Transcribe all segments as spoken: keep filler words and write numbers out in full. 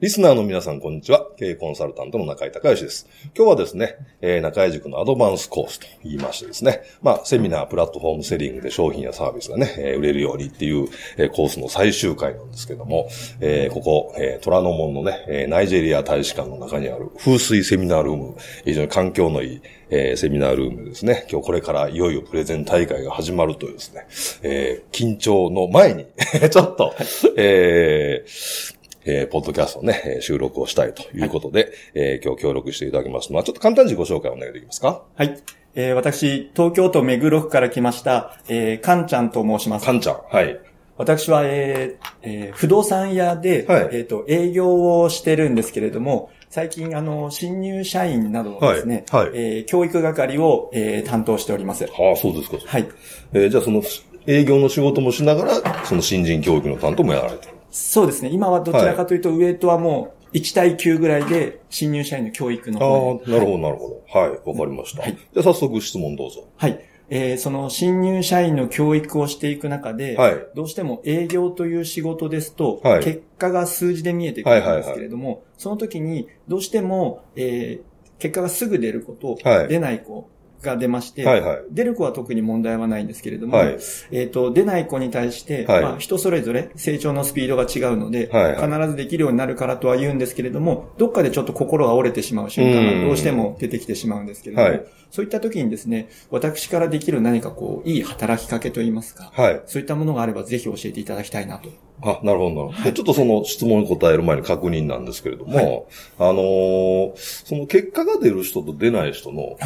リスナーの皆さん、こんにちは。経営コンサルタントの中井孝義です。今日はですね、えー、中井塾のアドバンスコースと言いましてですね、まあ、セミナー、プラットフォームセリングで商品やサービスがね、えー、売れるようにっていう、えー、コースの最終回なんですけども、えー、ここ、えー、虎ノ門のね、えー、ナイジェリア大使館の中にある風水セミナールーム、非常に環境のいい、えー、セミナールームですね。今日これからいよいよプレゼン大会が始まるというですね、えー、緊張の前に、ちょっと、えーえー、ポッドキャストのね、収録をしたいということで、はい、えー、今日協力していただきますのは、ちょっと簡単にご紹介をお願いできますか？はい。えー、私、東京都目黒区から来ました、えー、かんちゃんと申します。かんちゃん。はい。私は、えーえー、不動産屋で、はい、えっと、営業をしてるんですけれども、最近、あの、新入社員などのですね、はいはい、えー、教育係を、えー、担当しております。はあ、そうですか。はい。えー、じゃあ、その、営業の仕事もしながら、その新人教育の担当もやられてる。そうですね。今はどちらかというと、上とはもういちたいきゅうぐらいで、新入社員の教育の方に。ああ、なるほど、なるほど。はい、わかりました。はい、じゃあ早速質問どうぞ。はい。えー、その新入社員の教育をしていく中で、はい、どうしても営業という仕事ですと、はい、結果が数字で見えてくるんですけれども、はいはいはい、その時にどうしても、えー、結果がすぐ出る子と、はい、出ない子が出まして、はいはい、出る子は特に問題はないんですけれども、はい、えっと、出ない子に対して、はい、まあ、人それぞれ成長のスピードが違うので、はいはい、必ずできるようになるからとは言うんですけれども、どっかでちょっと心が折れてしまう瞬間がどうしても出てきてしまうんですけれども、はい、そういった時にですね、私からできる何かこう、いい働きかけといいますか、はい、そういったものがあればぜひ教えていただきたいなと。あ、なるほど、なるほど、はい。ちょっとその質問に答える前に確認なんですけれども、はい、あのー、その結果が出る人と出ない人の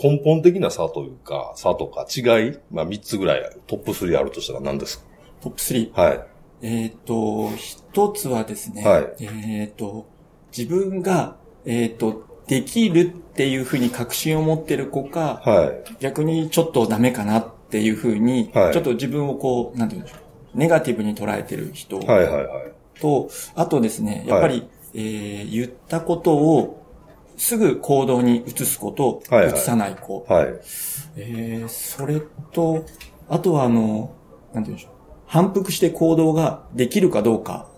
根本的な差というか、差とか違い、まあみっつぐらいトップスリーあるとしたら何ですか？トップスリー。はい。えっと、一つはですね、はい、えっと、自分が、えっと、できるっていうふうに確信を持ってる子か、はい、逆にちょっとダメかなっていうふうに、はい、ちょっと自分をこう、なんて言うんでしょう。ネガティブに捉えてる人と、はいはいはい、あとですね、やっぱり、はい、えー、言ったことをすぐ行動に移す子と、はいはい、移さない子、はい、えー、それとあとはあの、なんて言うんでしょう、反復して行動ができるかどうか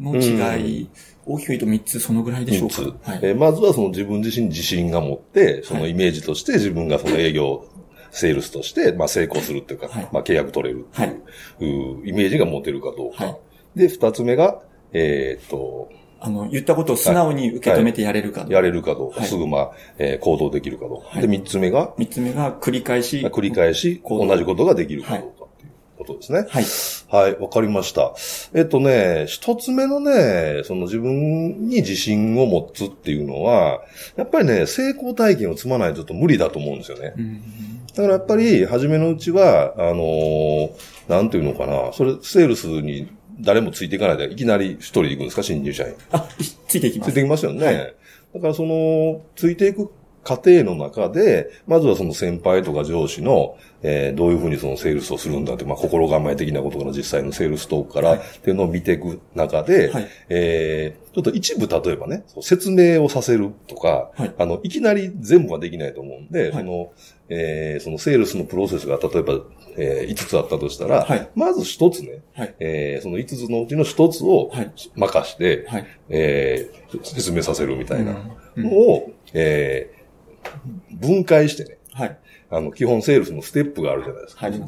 の違い、大きく言うとみっつ、そのぐらいでしょうか。みっつ、はい、えー、まずはその自分自身に自信が持って、そのイメージとして自分がその営業、はい、セールスとして、まあ、成功するっていうか、はい、まあ、契約取れるっていう、はい、イメージが持てるかどうか。はい、で、二つ目が、えー、っと、あの、言ったことを素直に受け止めてやれるかどうか。はいはい、やれるかどうか。はい、すぐ、まあ、えー、行動できるかどうか。はい、で、三つ目が三つ目が繰り返し。繰り返し、同じことができるかどうかっていうことですね。はい。はい、わかりました。えー、っとね、一つ目のね、その自分に自信を持つっていうのは、やっぱりね、成功体験を積まないと無理だと思うんですよね。うん、だからやっぱり、初めのうちは、あのー、なんていうのかな、それ、セールスに誰もついていかないで、いきなり一人で行くんですか、新入社員。あ、ついていきます。ついていきますよね。はい、だからその、ついていく過程の中で、まずはその先輩とか上司の、えー、どういうふうにそのセールスをするんだって、まあ、心構え的なことから実際のセールストークからっていうのを見ていく中で、はい、えー、ちょっと一部例えばね、説明をさせるとか、はい、あの、いきなり全部はできないと思うんで、はい、その、えー、そのセールスのプロセスが例えば、えー、いつつあったとしたら、はい、まずひとつね、はい、えー、そのいつつのうちのひとつを任して、はいはい、えー、説明させるみたいなのを、うんうん、えー、分解してね、はい、あの基本セールスのステップがあるじゃないですか。はい、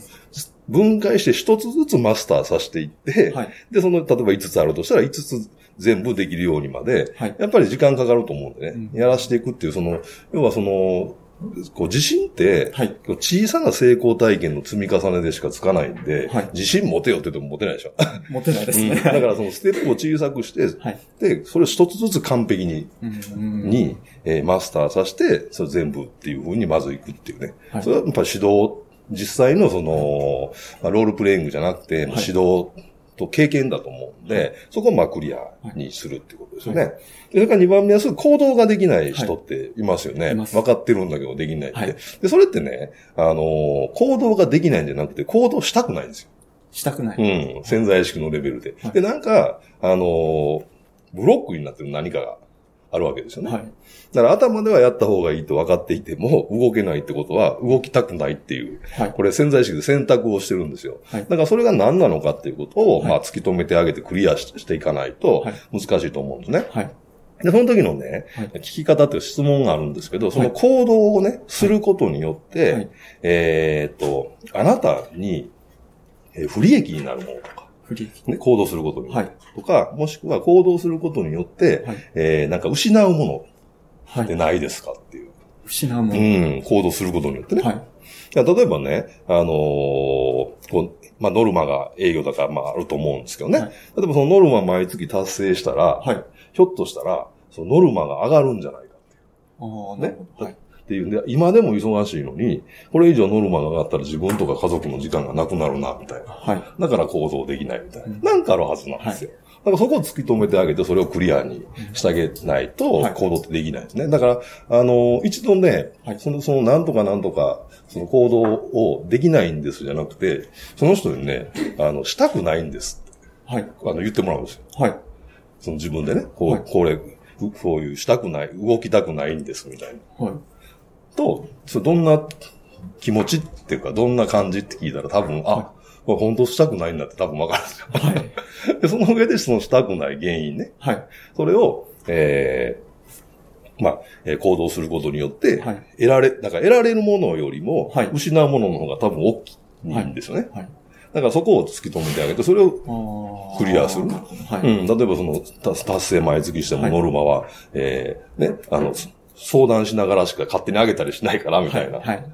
分解してひとつずつマスターさせていって、はい、で、その、例えばいつつあるとしたらいつつ全部できるようにまで、はい、やっぱり時間かかると思うんでね、うん、やらしていくっていう、その、要はその、こう自信って、はい、小さな成功体験の積み重ねでしかつかないんで、はい、自信持てよって言っても持てないでしょ。持てないですね。うん、だからそのステップを小さくして、はい、で、それを一つずつ完璧に、うん、に、えー、マスターさせて、それ全部っていう風にまずいくっていうね。はい、それはやっぱ指導、実際のその、まあ、ロールプレイングじゃなくて、はい、指導と経験だと思うんで、はい、そこをまあクリアにするっていうことですよね。はいはい、それからにばんめはすぐ行動ができない人っていますよね。はい、分かってるんだけどできないって、はい。で、それってね、あのー、行動ができないんじゃなくて行動したくないんですよ。したくない。うん。潜在意識のレベルで。はい、で、なんか、あのー、ブロックになってる何かがあるわけですよね。はい、だから頭ではやった方がいいと分かっていても動けないってことは動きたくないっていう、はい、これ潜在意識で選択をしてるんですよ。はい、だからそれが何なのかっていうことを、はい、まあ突き止めてあげてクリア し, していかないと難しいと思うんですね。はい、でその時のね、はい、聞き方っていう質問があるんですけど、その行動をね、はい、することによって、はい、えー、っとあなたに不利益になるものとか。ね、行動することによってとか、はい、もしくは行動することによって、はい、えー、なんか失うものってないですかっていう。はい、失うもの。うん、行動することによってね。はい、例えばね、あのー、こう、まあ、ノルマが営業だから、まあ、あると思うんですけどね。はい、例えばそのノルマ毎月達成したら、はい、ひょっとしたら、そのノルマが上がるんじゃないかっていう。ね。はいっていうんで、今でも忙しいのに、これ以上ノルマがあったら自分とか家族の時間がなくなるな、みたいな。はい。だから行動できないみたいな。うん、なんかあるはずなんですよ。はい、だからそこを突き止めてあげて、それをクリアにしてあげないと、行動ってできないですね。はい、だから、あの、一度ね、はい、その、その、なんとかなんとか、その行動をできないんですじゃなくて、その人にね、あの、したくないんですって。はい。あの、言ってもらうんですよ。はい。その自分でね、こう、はい、これ、こういうしたくない、動きたくないんです、みたいな。はい。と、それどんな気持ちっていうか、どんな感じって聞いたら多分、あ、これ本当したくないんだって多分わかるんですよ。はい、でその上でそのしたくない原因ね。はい、それを、えー、まあ、えー、行動することによって、得られ、だから得られるものよりも、失うものの方が多分大きいんですよね。はいはいはい、だからそこを突き止めてあげて、それをクリアする。はい、うん、例えばその、達成毎月してもノルマは、はい、えー、ね、あの、はい相談しながらしか勝手にあげたりしないからみたいな、はいはい、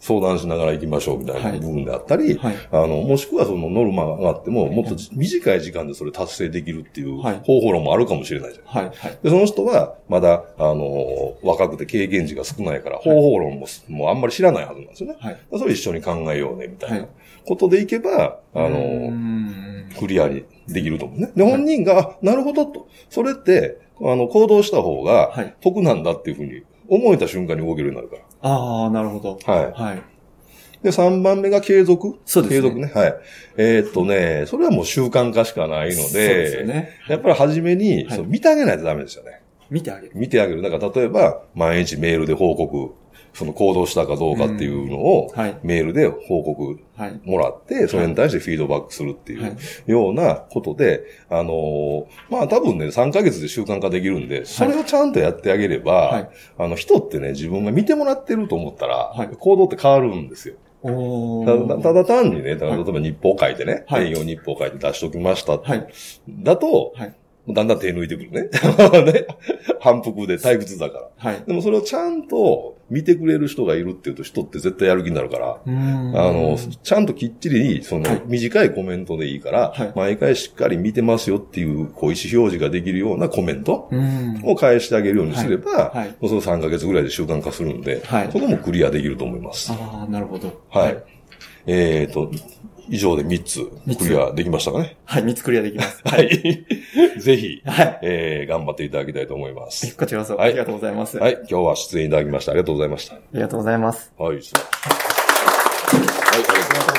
相談しながら行きましょうみたいな部分であったり、はいはい、あのもしくはそのノルマがあってももっと短い時間でそれ達成できるっていう方法論もあるかもしれないじゃない、はいはい、でその人はまだあの若くて経験値が少ないから方法論も、はい、もうあんまり知らないはずなんですよね、はい、それ一緒に考えようねみたいなことでいけば、はい、あのクリアにできると思うね。で本人が、はい、なるほどとそれってあの、行動した方が、得なんだっていうふうに、思えた瞬間に動けるようになるから。ああ、なるほど。はい。はい。で、さんばんめが継続。そうですね。継続ね。はい。えー、っとね、それはもう習慣化しかないので、そうですね。やっぱり初めに、はい、そう見てあげないとダメですよね。見てあげる。見てあげる。だから例えば、毎日メールで報告、その行動したかどうかっていうのを、メールで報告もらって、それに対してフィードバックするっていうようなことで、あの、まあ多分ね、さんかげつで習慣化できるんで、それをちゃんとやってあげれば、あの人ってね、自分が見てもらってると思ったら、行動って変わるんですよ。た, ただ単にね、だから例えば日報書いてね、営業日報書いて出しときましたって、だと、だんだん手抜いてくるね。ね反復で退屈だから、はい。でもそれをちゃんと見てくれる人がいるっていうと人って絶対やる気になるから、うーんあの、ちゃんときっちり、その短いコメントでいいから、はい、毎回しっかり見てますよっていう、こう意思表示ができるようなコメントを返してあげるようにすれば、はいはい、もうそのさんかげつぐらいで習慣化するんで、はい、そこもクリアできると思います。ああ、なるほど。はい。えっと、以上でみっつクリアできましたかね。はい、みっつクリアできます。はい。ぜひ、はいえー、頑張っていただきたいと思います。こちらこそ、ありがとうございます、はい。はい、今日は出演いただきましてありがとうございました。ありがとうございます。はい、はい、ありがとうございます。